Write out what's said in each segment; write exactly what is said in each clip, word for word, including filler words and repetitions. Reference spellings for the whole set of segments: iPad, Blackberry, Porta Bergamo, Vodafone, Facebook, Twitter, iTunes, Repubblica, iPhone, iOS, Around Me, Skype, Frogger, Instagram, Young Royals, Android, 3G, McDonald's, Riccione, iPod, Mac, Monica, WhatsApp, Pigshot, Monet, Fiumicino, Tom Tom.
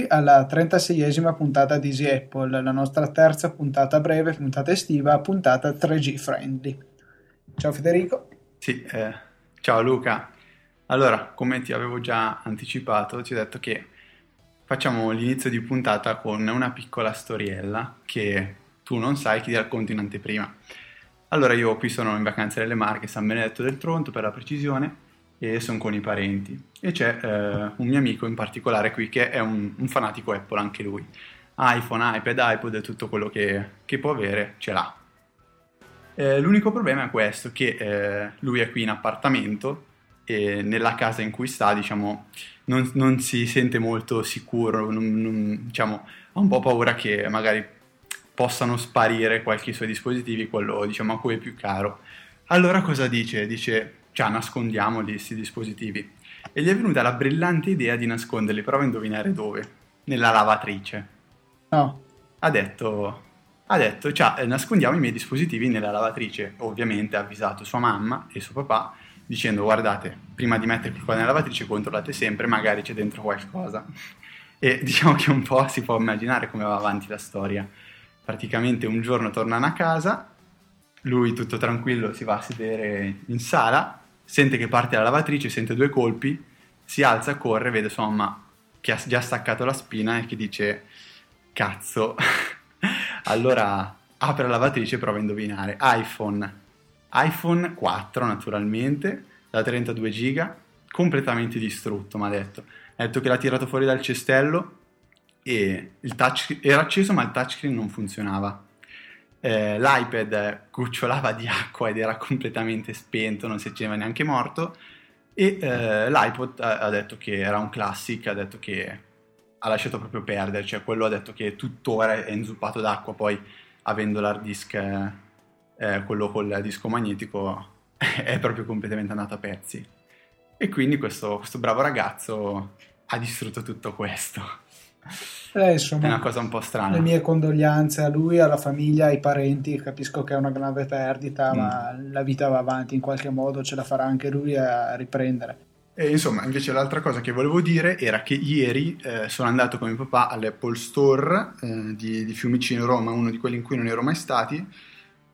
benvenuti alla trentaseiesima puntata di Easy Apple, la nostra terza puntata breve, puntata estiva, puntata tre G friendly. Ciao Federico. Sì, eh, ciao Luca. Allora, come ti avevo già anticipato, ti ho detto che facciamo l'inizio di puntata con una piccola storiella che tu non sai, che ti racconto in anteprima. Allora, io qui sono in vacanza nelle Marche, San Benedetto del Tronto per la precisione, e sono con i parenti. E c'è eh, un mio amico in particolare qui che è un, un fanatico Apple anche lui. iPhone, iPad, iPod e tutto quello che, che può avere ce l'ha. Eh, l'unico problema è questo, che eh, lui è qui in appartamento e nella casa in cui sta, diciamo, non, non si sente molto sicuro, non, non, diciamo, ha un po' paura che magari possano sparire qualche suoi dispositivi, quello, diciamo, a cui è più caro. Allora cosa dice? Dice, cioè, nascondiamoli questi dispositivi. E gli è venuta la brillante idea di nasconderli, prova a indovinare dove? Nella lavatrice. No. Ha detto, ha detto, cioè, nascondiamo i miei dispositivi nella lavatrice. Ovviamente ha avvisato sua mamma e suo papà, dicendo, guardate, prima di metterli qua nella lavatrice controllate sempre, magari c'è dentro qualcosa. E diciamo che un po' si può immaginare come va avanti la storia. Praticamente un giorno tornano a casa, lui tutto tranquillo si va a sedere in sala, sente che parte la lavatrice, sente due colpi, si alza, corre, vede sua mamma che ha già staccato la spina e che dice cazzo. Allora apre la lavatrice e prova a indovinare. iPhone, iPhone quattro naturalmente, da trentadue giga, completamente distrutto, mi ha detto. Ha detto che l'ha tirato fuori dal cestello e il touch era acceso ma il touchscreen non funzionava. Eh, l'iPad gocciolava di acqua ed era completamente spento, non si accendeva neanche morto, e eh, l'iPod ha, ha detto che era un classic, ha detto che ha lasciato proprio perdere, cioè quello ha detto che tuttora è inzuppato d'acqua, poi avendo l'hard disk, eh, quello col disco magnetico, è proprio completamente andato a pezzi. E quindi questo, questo bravo ragazzo ha distrutto tutto questo. Eh, insomma, è una cosa un po' strana. Le mie condoglianze a lui, alla famiglia, ai parenti. Capisco che è una grave perdita, mm. ma la vita va avanti in qualche modo, ce la farà anche lui a riprendere. E insomma, invece l'altra cosa che volevo dire era che ieri eh, sono andato con mio papà all'Apple Store eh, di, di Fiumicino, Roma, uno di quelli in cui non ero mai stati,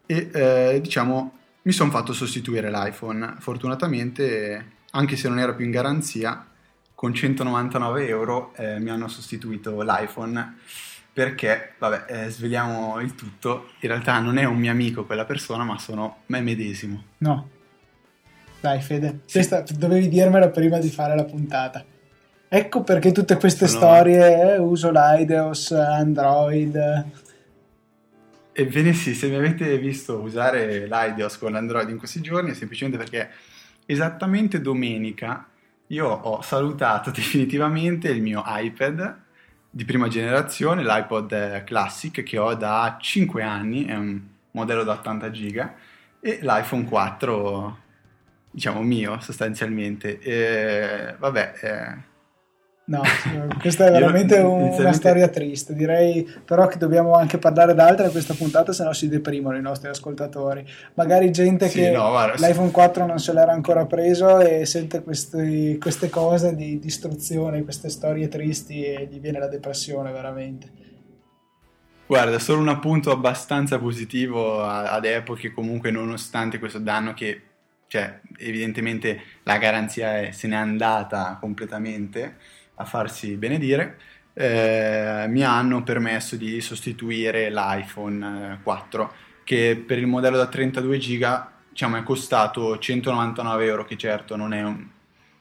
e eh, diciamo mi sono fatto sostituire l'iPhone, fortunatamente, anche se non era più in garanzia. Con centonovantanove euro eh, mi hanno sostituito l'iPhone, perché, vabbè, eh, sveliamo il tutto, in realtà non è un mio amico quella persona, ma sono me medesimo. No. Dai Fede, sì. Questa, dovevi dirmelo prima di fare la puntata. Ecco perché tutte queste sono... storie, eh, uso l'iOS, Android... Ebbene sì, se mi avete visto usare l'iOS con l'Android in questi giorni è semplicemente perché esattamente domenica... Io ho salutato definitivamente il mio iPad di prima generazione, l'iPod Classic che ho da cinque anni, è un modello da ottanta giga, e l'iPhone quattro, diciamo mio sostanzialmente. E, vabbè. Eh. No, questa è veramente io, un, inizialmente... una storia triste, direi però che dobbiamo anche parlare d'altra in questa puntata, sennò si deprimono i nostri ascoltatori, magari gente sì, che no, guarda, l'iPhone sì. quattro non se l'era ancora preso e sente questi, queste cose di distruzione, queste storie tristi, e gli viene la depressione veramente. Guarda, solo un appunto abbastanza positivo ad Apple, che comunque nonostante questo danno che, cioè, evidentemente la garanzia è, se n'è andata completamente a farsi benedire, eh, mi hanno permesso di sostituire l'iPhone quattro, che per il modello da trentadue giga, diciamo, è costato centonovantanove euro, che certo non è un,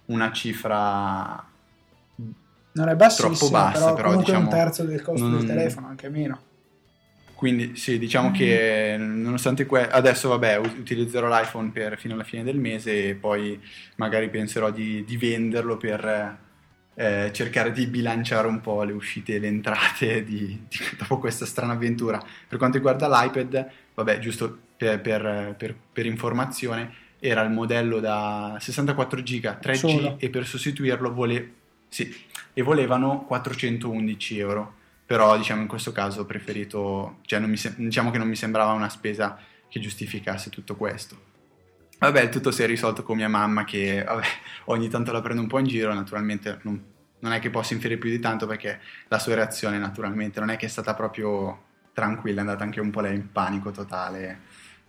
una cifra non è bassissima, troppo bassa, però, però comunque diciamo, un terzo del costo non, del telefono, anche meno. Quindi sì, diciamo mm. che nonostante que- adesso vabbè utilizzerò l'iPhone per fino alla fine del mese e poi magari penserò di, di venderlo per... Eh, cercare di bilanciare un po' le uscite e le entrate di, di, dopo questa strana avventura. Per quanto riguarda l'iPad, vabbè, giusto per, per, per, per informazione, era il modello da sessantaquattro giga tre G solo. E per sostituirlo vole... sì, e volevano quattrocentoundici euro, però diciamo in questo caso ho preferito, cioè non mi sem- diciamo che non mi sembrava una spesa che giustificasse tutto questo. Vabbè, tutto si è risolto con mia mamma che, vabbè, ogni tanto la prendo un po' in giro, naturalmente non, non è che posso inferire più di tanto, perché la sua reazione naturalmente non è che è stata proprio tranquilla, è andata anche un po' lei in panico totale,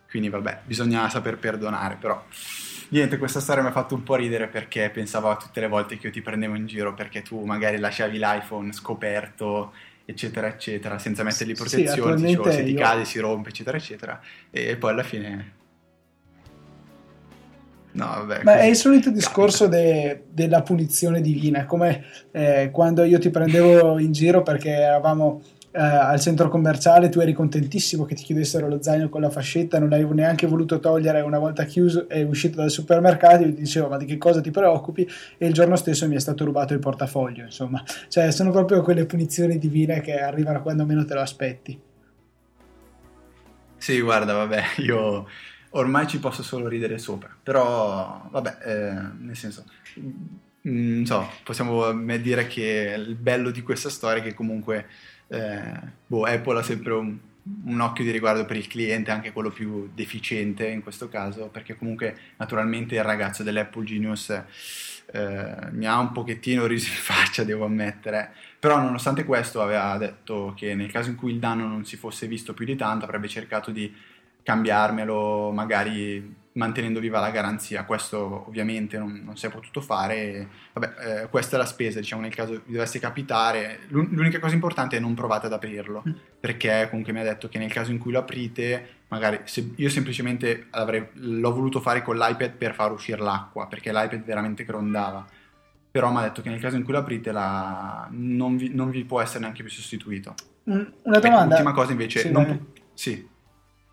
quindi vabbè, bisogna saper perdonare. Però niente, questa storia mi ha fatto un po' ridere, perché pensavo a tutte le volte che io ti prendevo in giro perché tu magari lasciavi l'iPhone scoperto eccetera eccetera, senza mettergli protezione, sì, dicevo, se ti io... cade si rompe eccetera eccetera, e poi alla fine no, vabbè. Ma è il solito discorso de, della punizione divina, come eh, quando io ti prendevo in giro perché eravamo eh, al centro commerciale, tu eri contentissimo che ti chiudessero lo zaino con la fascetta, non l'hai neanche voluto togliere, una volta chiuso e uscito dal supermercato io ti dicevo ma di che cosa ti preoccupi, e il giorno stesso mi è stato rubato il portafoglio, insomma, cioè sono proprio quelle punizioni divine che arrivano quando meno te lo aspetti. Sì, guarda, vabbè, io ormai ci posso solo ridere sopra, però vabbè, eh, nel senso, non so, possiamo dire che il bello di questa storia è che comunque eh, boh, Apple ha sempre un, un occhio di riguardo per il cliente, anche quello più deficiente in questo caso, perché comunque naturalmente il ragazzo dell'Apple Genius eh, mi ha un pochettino riso in faccia, devo ammettere, però nonostante questo aveva detto che nel caso in cui il danno non si fosse visto più di tanto avrebbe cercato di cambiarmelo, magari mantenendo viva la garanzia. Questo ovviamente non, non si è potuto fare. Vabbè, eh, questa è la spesa, diciamo, nel caso vi dovesse capitare. L'unica cosa importante è non provate ad aprirlo, perché comunque mi ha detto che nel caso in cui lo aprite, magari se io semplicemente avrei, l'ho voluto fare con l'iPad per far uscire l'acqua, perché l'iPad veramente grondava, però mi ha detto che nel caso in cui lo aprite la, non, vi, non vi può essere neanche più sostituito. Una domanda. L'ultima cosa invece, sì, non eh. pu- sì.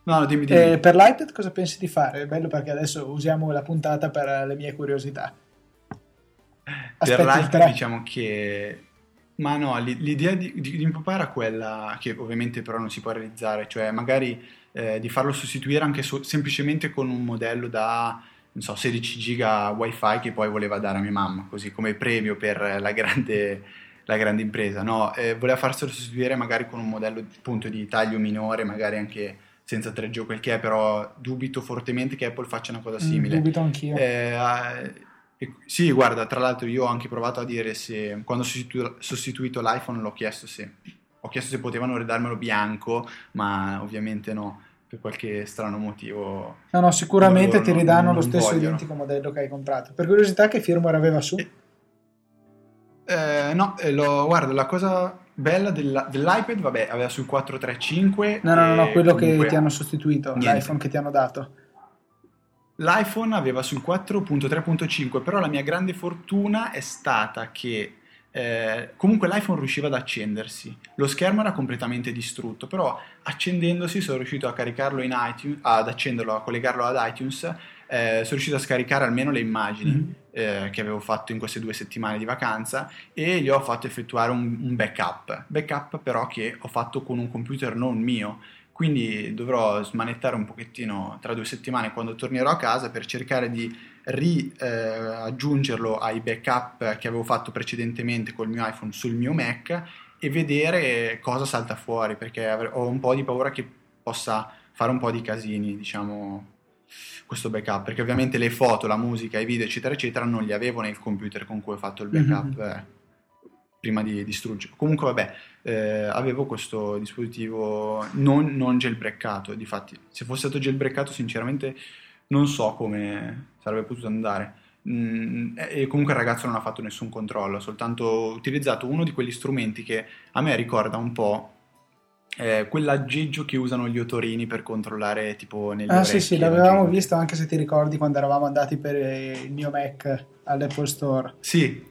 No, dimmi, dimmi. Eh, per l'iPad cosa pensi di fare? È bello perché adesso usiamo la puntata per le mie curiosità. Aspetti per l'iPad diciamo che... Ma no, l'idea di, di, di mio papà era quella, che ovviamente però non si può realizzare, cioè magari eh, di farlo sostituire anche so- semplicemente con un modello da, non so, sedici giga wifi che poi voleva dare a mia mamma, così come premio per la grande... la grande impresa. No, eh, voleva farselo sostituire magari con un modello appunto di taglio minore, magari anche... senza tre G o quel che è, però dubito fortemente che Apple faccia una cosa simile. Mm, dubito anch'io. Eh, eh, sì, guarda, tra l'altro io ho anche provato a dire se, quando ho sostitu- sostituito l'iPhone l'ho chiesto se, ho chiesto se potevano ridarmelo bianco, ma ovviamente no, per qualche strano motivo. No, no, sicuramente loro, ti ridanno non, lo stesso vogliono. Identico modello che hai comprato. Per curiosità, che firmware aveva su? Eh, eh, no, lo, guarda, la cosa... bella della, dell'iPad, vabbè, aveva sul quattro tre cinque. No, no, no, quello comunque... che ti hanno sostituito, niente. L'iPhone che ti hanno dato. L'iPhone aveva sul quattro punto tre punto cinque, però la mia grande fortuna è stata che eh, comunque l'iPhone riusciva ad accendersi. Lo schermo era completamente distrutto, però accendendosi sono riuscito a caricarlo in iTunes, ad accenderlo, a collegarlo ad iTunes, eh, sono riuscito a scaricare almeno le immagini. Mm-hmm. Eh, che avevo fatto in queste due settimane di vacanza, e gli ho fatto effettuare un, un backup, backup però che ho fatto con un computer non mio, quindi dovrò smanettare un pochettino tra due settimane quando tornerò a casa per cercare di riaggiungerlo eh, ai backup che avevo fatto precedentemente col mio iPhone sul mio Mac, e vedere cosa salta fuori, perché av- ho un po' di paura che possa fare un po' di casini, diciamo... questo backup, perché ovviamente le foto, la musica, i video eccetera eccetera non li avevo nel computer con cui ho fatto il backup mm-hmm. eh, prima di distruggere. Comunque vabbè, eh, avevo questo dispositivo non, non jailbreakato, difatti se fosse stato jailbreakato sinceramente non so come sarebbe potuto andare. Mm, e comunque il ragazzo non ha fatto nessun controllo, ha soltanto utilizzato uno di quegli strumenti che a me ricorda un po' Eh, quell'aggeggio che usano gli otorini per controllare tipo nelle ah, orecchie. Sì, sì, l'avevamo aggeggio. Visto, anche se ti ricordi quando eravamo andati per il mio Mac all'Apple Store. Sì,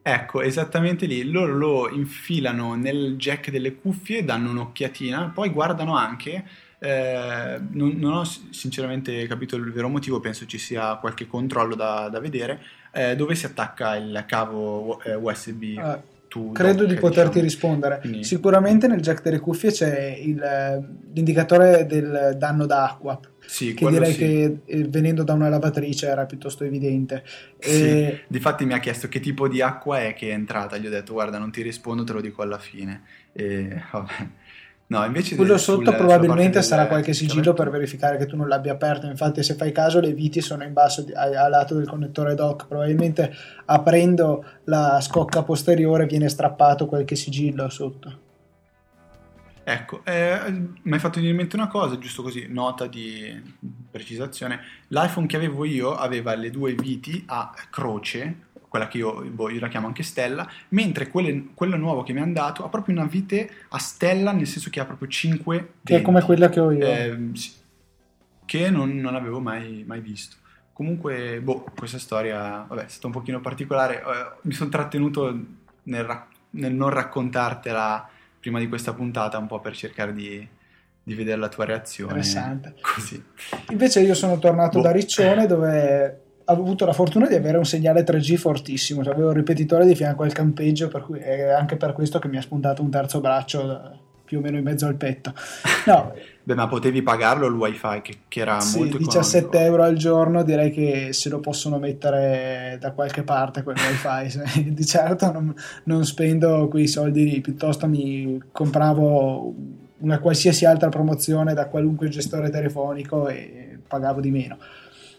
ecco, esattamente lì. Loro lo infilano nel jack delle cuffie, danno un'occhiatina, poi guardano anche eh, non, non ho sinceramente capito il vero motivo, penso ci sia qualche controllo da, da vedere eh, dove si attacca il cavo U S B ah. Tu, credo doc, di poterti diciamo. rispondere. Quindi, sicuramente nel jack delle cuffie c'è il, l'indicatore del danno d'acqua, sì, che direi sì. che eh, venendo da una lavatrice era piuttosto evidente. Sì, e... difatti mi ha chiesto che tipo di acqua è che è entrata, gli ho detto guarda non ti rispondo, te lo dico alla fine, e vabbè No, invece quello del, sotto sul, probabilmente sarà del, qualche sigillo per verificare che tu non l'abbia aperto. Infatti, se fai caso, le viti sono in basso di, a, a lato del connettore dock. Probabilmente aprendo la scocca posteriore viene strappato qualche sigillo sotto. Ecco, eh, mi hai fatto venire in mente una cosa, giusto così, nota di precisazione. L'iPhone che avevo io aveva le due viti a croce, quella che io, boh, io la chiamo anche stella, mentre quelle, quello nuovo che mi è andato ha proprio una vite a stella, nel senso che ha proprio cinque denti. Che è come quella che ho io. Eh, sì, che non, non avevo mai, mai visto. Comunque, boh, questa storia, vabbè, è stata un pochino particolare. Eh, mi sono trattenuto nel, rac- nel non raccontartela prima di questa puntata, un po' per cercare di, di vedere la tua reazione. Interessante. Così. Invece io sono tornato boh. da Riccione, dove ho avuto la fortuna di avere un segnale tre G fortissimo, cioè avevo il ripetitore di fianco al campeggio, per cui è anche per questo che mi ha spuntato un terzo braccio più o meno in mezzo al petto. No. Beh, ma potevi pagarlo il wifi che, che era sì, molto economico. diciassette euro al giorno, direi che se lo possono mettere da qualche parte quel wifi. Di certo non, non spendo quei soldi lì, piuttosto mi compravo una qualsiasi altra promozione da qualunque gestore telefonico e pagavo di meno.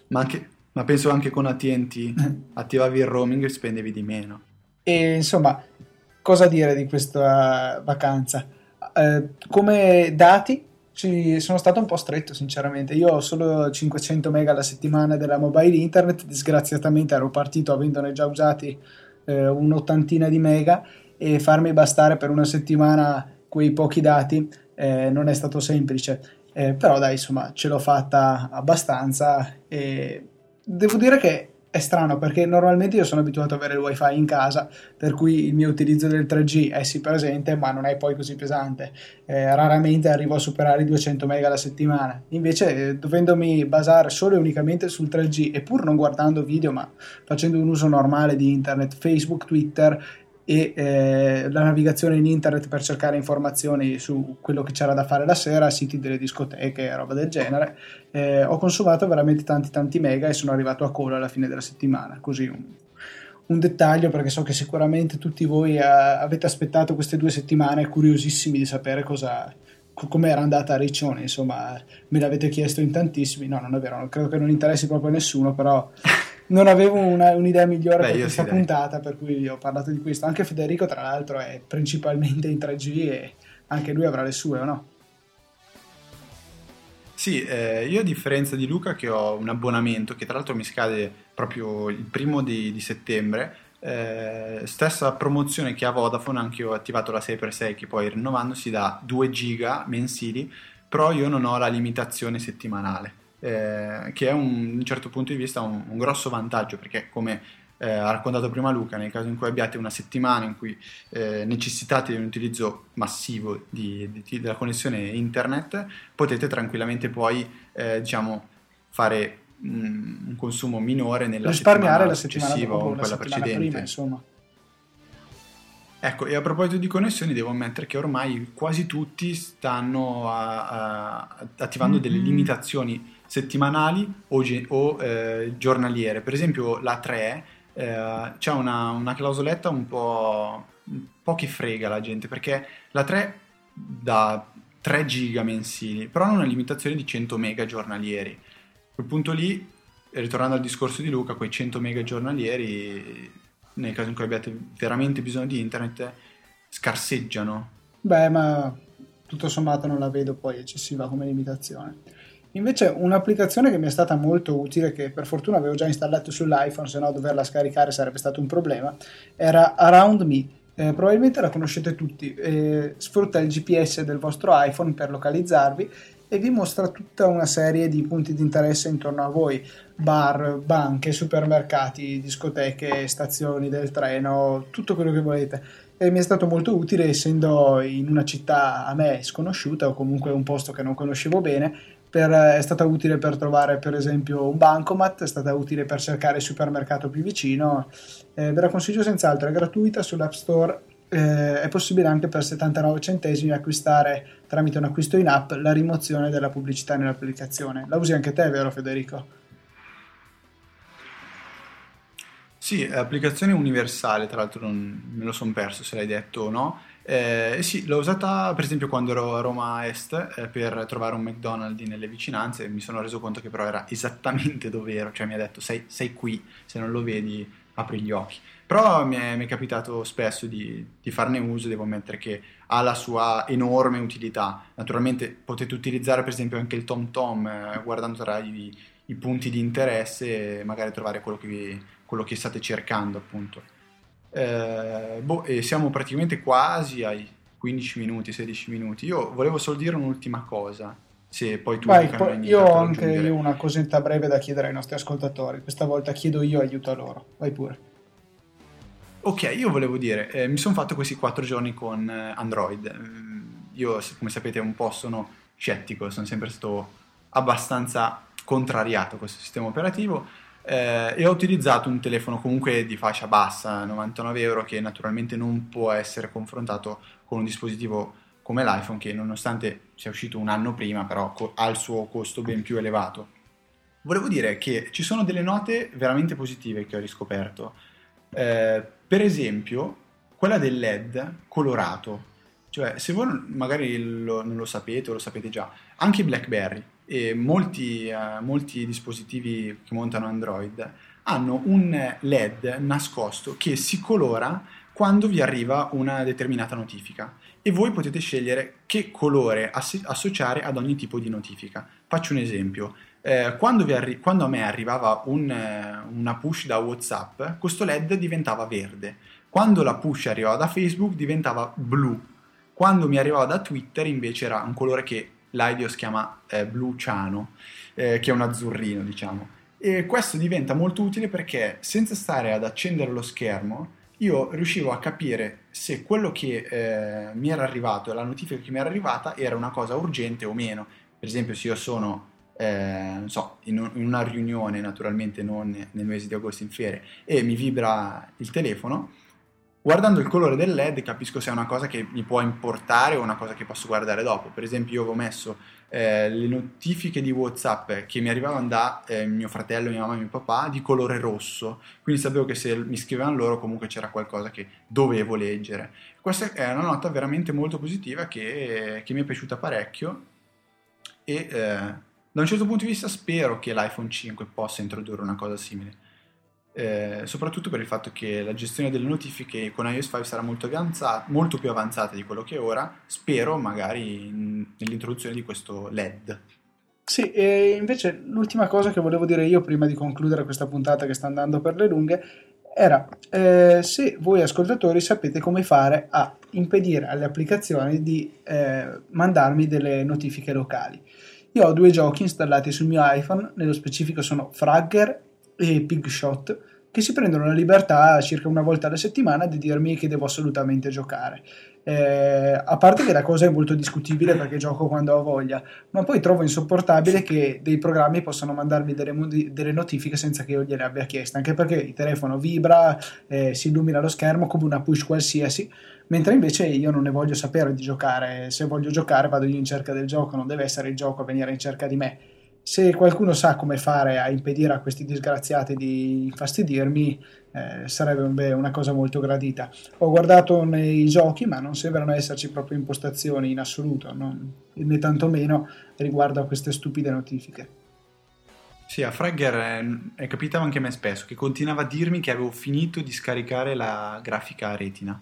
Ma, anche, ma penso anche con A T and T, attivavi il roaming e spendevi di meno. E insomma, cosa dire di questa vacanza? Eh, come dati ci sono stato un po' stretto, sinceramente. Io ho solo cinquecento mega alla settimana della mobile internet, disgraziatamente ero partito avendone già usati eh, un'ottantina di mega, e farmi bastare per una settimana quei pochi dati eh, non è stato semplice, eh, però dai, insomma, ce l'ho fatta abbastanza. E devo dire che è strano, perché normalmente io sono abituato ad avere il wifi in casa, per cui il mio utilizzo del tre G è sì presente, ma non è poi così pesante. Eh, raramente arrivo a superare i duecento mega alla settimana. Invece, eh, dovendomi basare solo e unicamente sul tre G, e pur non guardando video, ma facendo un uso normale di internet, Facebook, Twitter e eh, la navigazione in internet per cercare informazioni su quello che c'era da fare la sera, siti delle discoteche, roba del genere, eh, ho consumato veramente tanti tanti mega e sono arrivato a cola alla fine della settimana. Così un, un dettaglio, perché so che sicuramente tutti voi a, avete aspettato queste due settimane curiosissimi di sapere cosa come era andata a Riccione. Insomma, me l'avete chiesto in tantissimi. No, non è vero, non, credo che non interessi proprio a nessuno, però non avevo una, un'idea migliore. Beh, per questa sì, puntata, dai. Per cui vi ho parlato di questo. Anche Federico, tra l'altro, è principalmente in tre G e anche lui avrà le sue, o no? Sì, eh, io a differenza di Luca, che ho un abbonamento che tra l'altro mi scade proprio il primo di, di settembre, eh, stessa promozione che a Vodafone, anche io ho attivato la sei per sei, che poi rinnovando si dà due giga mensili, però io non ho la limitazione settimanale. Eh, che è un, da un certo punto di vista un, un grosso vantaggio, perché come eh, ha raccontato prima Luca, nel caso in cui abbiate una settimana in cui eh, necessitate di un utilizzo massivo di, di, di, della connessione internet, potete tranquillamente poi eh, diciamo fare mh, un consumo minore nella settimana successiva o quella precedente prima, insomma. Ecco, e a proposito di connessioni, devo ammettere che ormai quasi tutti stanno a, a, attivando mm-hmm. delle limitazioni settimanali o, ge- o eh, giornaliere. Per esempio la tre eh, c'è una, una clausoletta un po', un po' che frega la gente, perché la tre dà tre giga mensili, però ha una limitazione di cento mega giornalieri. A quel punto lì, ritornando al discorso di Luca, quei cento mega giornalieri, nel caso in cui abbiate veramente bisogno di internet, scarseggiano. Beh, ma tutto sommato non la vedo poi eccessiva come limitazione. Invece un'applicazione che mi è stata molto utile, che per fortuna avevo già installato sull'iPhone, se no doverla scaricare sarebbe stato un problema, era Around Me. Eh, probabilmente la conoscete tutti. Eh, sfrutta il G P S del vostro iPhone per localizzarvi e vi mostra tutta una serie di punti di interesse intorno a voi: bar, banche, supermercati, discoteche, stazioni del treno, tutto quello che volete. E mi è stato molto utile, essendo in una città a me sconosciuta, o comunque un posto che non conoscevo bene. Per, è stata utile per trovare per esempio un bancomat, è stata utile per cercare il supermercato più vicino. Eh, ve la consiglio senz'altro, è gratuita sull'App Store, eh, è possibile anche per settantanove centesimi acquistare tramite un acquisto in app la rimozione della pubblicità nell'applicazione. La usi anche te, vero Federico? Sì, è applicazione universale, tra l'altro non me lo sono perso se l'hai detto o no. Eh, sì, l'ho usata per esempio quando ero a Roma Est eh, per trovare un McDonald's nelle vicinanze, e mi sono reso conto che però era esattamente dove ero, cioè mi ha detto sei, sei qui, se non lo vedi apri gli occhi. Però mi è, mi è capitato spesso di, di farne uso, devo ammettere che ha la sua enorme utilità. Naturalmente potete utilizzare per esempio anche il Tom Tom eh, guardando tra i, i punti di interesse e magari trovare quello che, vi, quello che state cercando appunto. Eh, boh, e siamo praticamente quasi ai quindici minuti, sedici minuti. Io volevo solo dire un'ultima cosa, se poi tu Vai, poi niente, io ho anche io una cosetta breve da chiedere ai nostri ascoltatori. Questa volta chiedo io, aiuta loro. Vai pure. Ok, io volevo dire, eh, mi sono fatto questi quattro giorni con Android. Io, come sapete, un po' sono scettico, sono sempre stato abbastanza contrariato a questo sistema operativo. Eh, e ho utilizzato un telefono comunque di fascia bassa, novantanove euro, che naturalmente non può essere confrontato con un dispositivo come l'iPhone, che nonostante sia uscito un anno prima però co- ha il suo costo ben più elevato. Volevo dire che ci sono delle note veramente positive che ho riscoperto, eh, per esempio quella del L E D colorato. Cioè, se voi magari lo, non lo sapete o lo sapete già, anche Blackberry e molti, eh, molti dispositivi che montano Android hanno un L E D nascosto che si colora quando vi arriva una determinata notifica, e voi potete scegliere che colore assi- associare ad ogni tipo di notifica. Faccio un esempio, eh, quando, vi arri- quando a me arrivava un, eh, una push da WhatsApp, questo L E D diventava verde, quando la push arrivava da Facebook diventava blu, quando mi arrivava da Twitter invece era un colore che l'iOS chiama eh, blu ciano, eh, che è un azzurrino, diciamo. E questo diventa molto utile perché senza stare ad accendere lo schermo io riuscivo a capire se quello che eh, mi era arrivato, la notifica che mi era arrivata, era una cosa urgente o meno. Per esempio, se io sono eh, non so, in, in una riunione, naturalmente non nel mese di agosto in fiere, e mi vibra il telefono, guardando il colore del L E D capisco se è una cosa che mi può importare o una cosa che posso guardare dopo. Per esempio, io avevo messo eh, le notifiche di WhatsApp che mi arrivavano da eh, mio fratello, mia mamma e mio papà di colore rosso, quindi sapevo che se mi scrivevano loro comunque c'era qualcosa che dovevo leggere. Questa è una nota veramente molto positiva che, che mi è piaciuta parecchio, e eh, da un certo punto di vista spero che l'iPhone cinque possa introdurre una cosa simile. Eh, soprattutto per il fatto che la gestione delle notifiche con iOS cinque sarà molto, avanzata, molto più avanzata di quello che è ora, spero, magari in, nell'introduzione di questo L E D. Sì, e invece l'ultima cosa che volevo dire io prima di concludere questa puntata che sta andando per le lunghe era eh, se voi ascoltatori sapete come fare a impedire alle applicazioni di eh, mandarmi delle notifiche locali. Io ho due giochi installati sul mio iPhone, nello specifico sono Frogger e Pigshot, che si prendono la libertà circa una volta alla settimana di dirmi che devo assolutamente giocare. Eh, a parte che la cosa è molto discutibile perché gioco quando ho voglia, ma poi trovo insopportabile che dei programmi possano mandarmi delle, modi- delle notifiche senza che io gliele abbia chieste, anche perché il telefono vibra, eh, si illumina lo schermo come una push qualsiasi, mentre invece io non ne voglio sapere di giocare. Se voglio giocare vado io in cerca del gioco, non deve essere il gioco a venire in cerca di me. Se qualcuno sa come fare a impedire a questi disgraziati di infastidirmi, eh, sarebbe un be- una cosa molto gradita. Ho guardato nei giochi, ma non sembrano esserci proprio impostazioni in assoluto, non, né tantomeno riguardo a queste stupide notifiche. Sì, a Frogger è, è capitato anche a me spesso, che continuava a dirmi che avevo finito di scaricare la grafica Retina.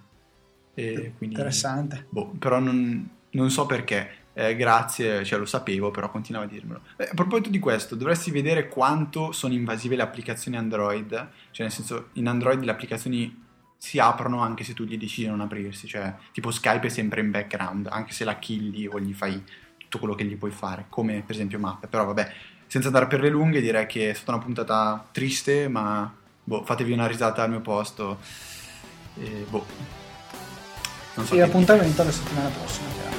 E quindi, interessante. Boh, però non, non so perché. Eh, grazie, cioè lo sapevo, però continuava a dirmelo. Eh, a proposito di questo, dovresti vedere quanto sono invasive le applicazioni Android, cioè nel senso, in Android le applicazioni si aprono anche se tu gli dici di non aprirsi, cioè tipo Skype è sempre in background, anche se la killi o gli fai tutto quello che gli puoi fare, come per esempio Mappe. Però vabbè, senza andare per le lunghe, direi che è stata una puntata triste, ma boh, fatevi una risata al mio posto, e boh. Non so, e appuntamento alla settimana prossima.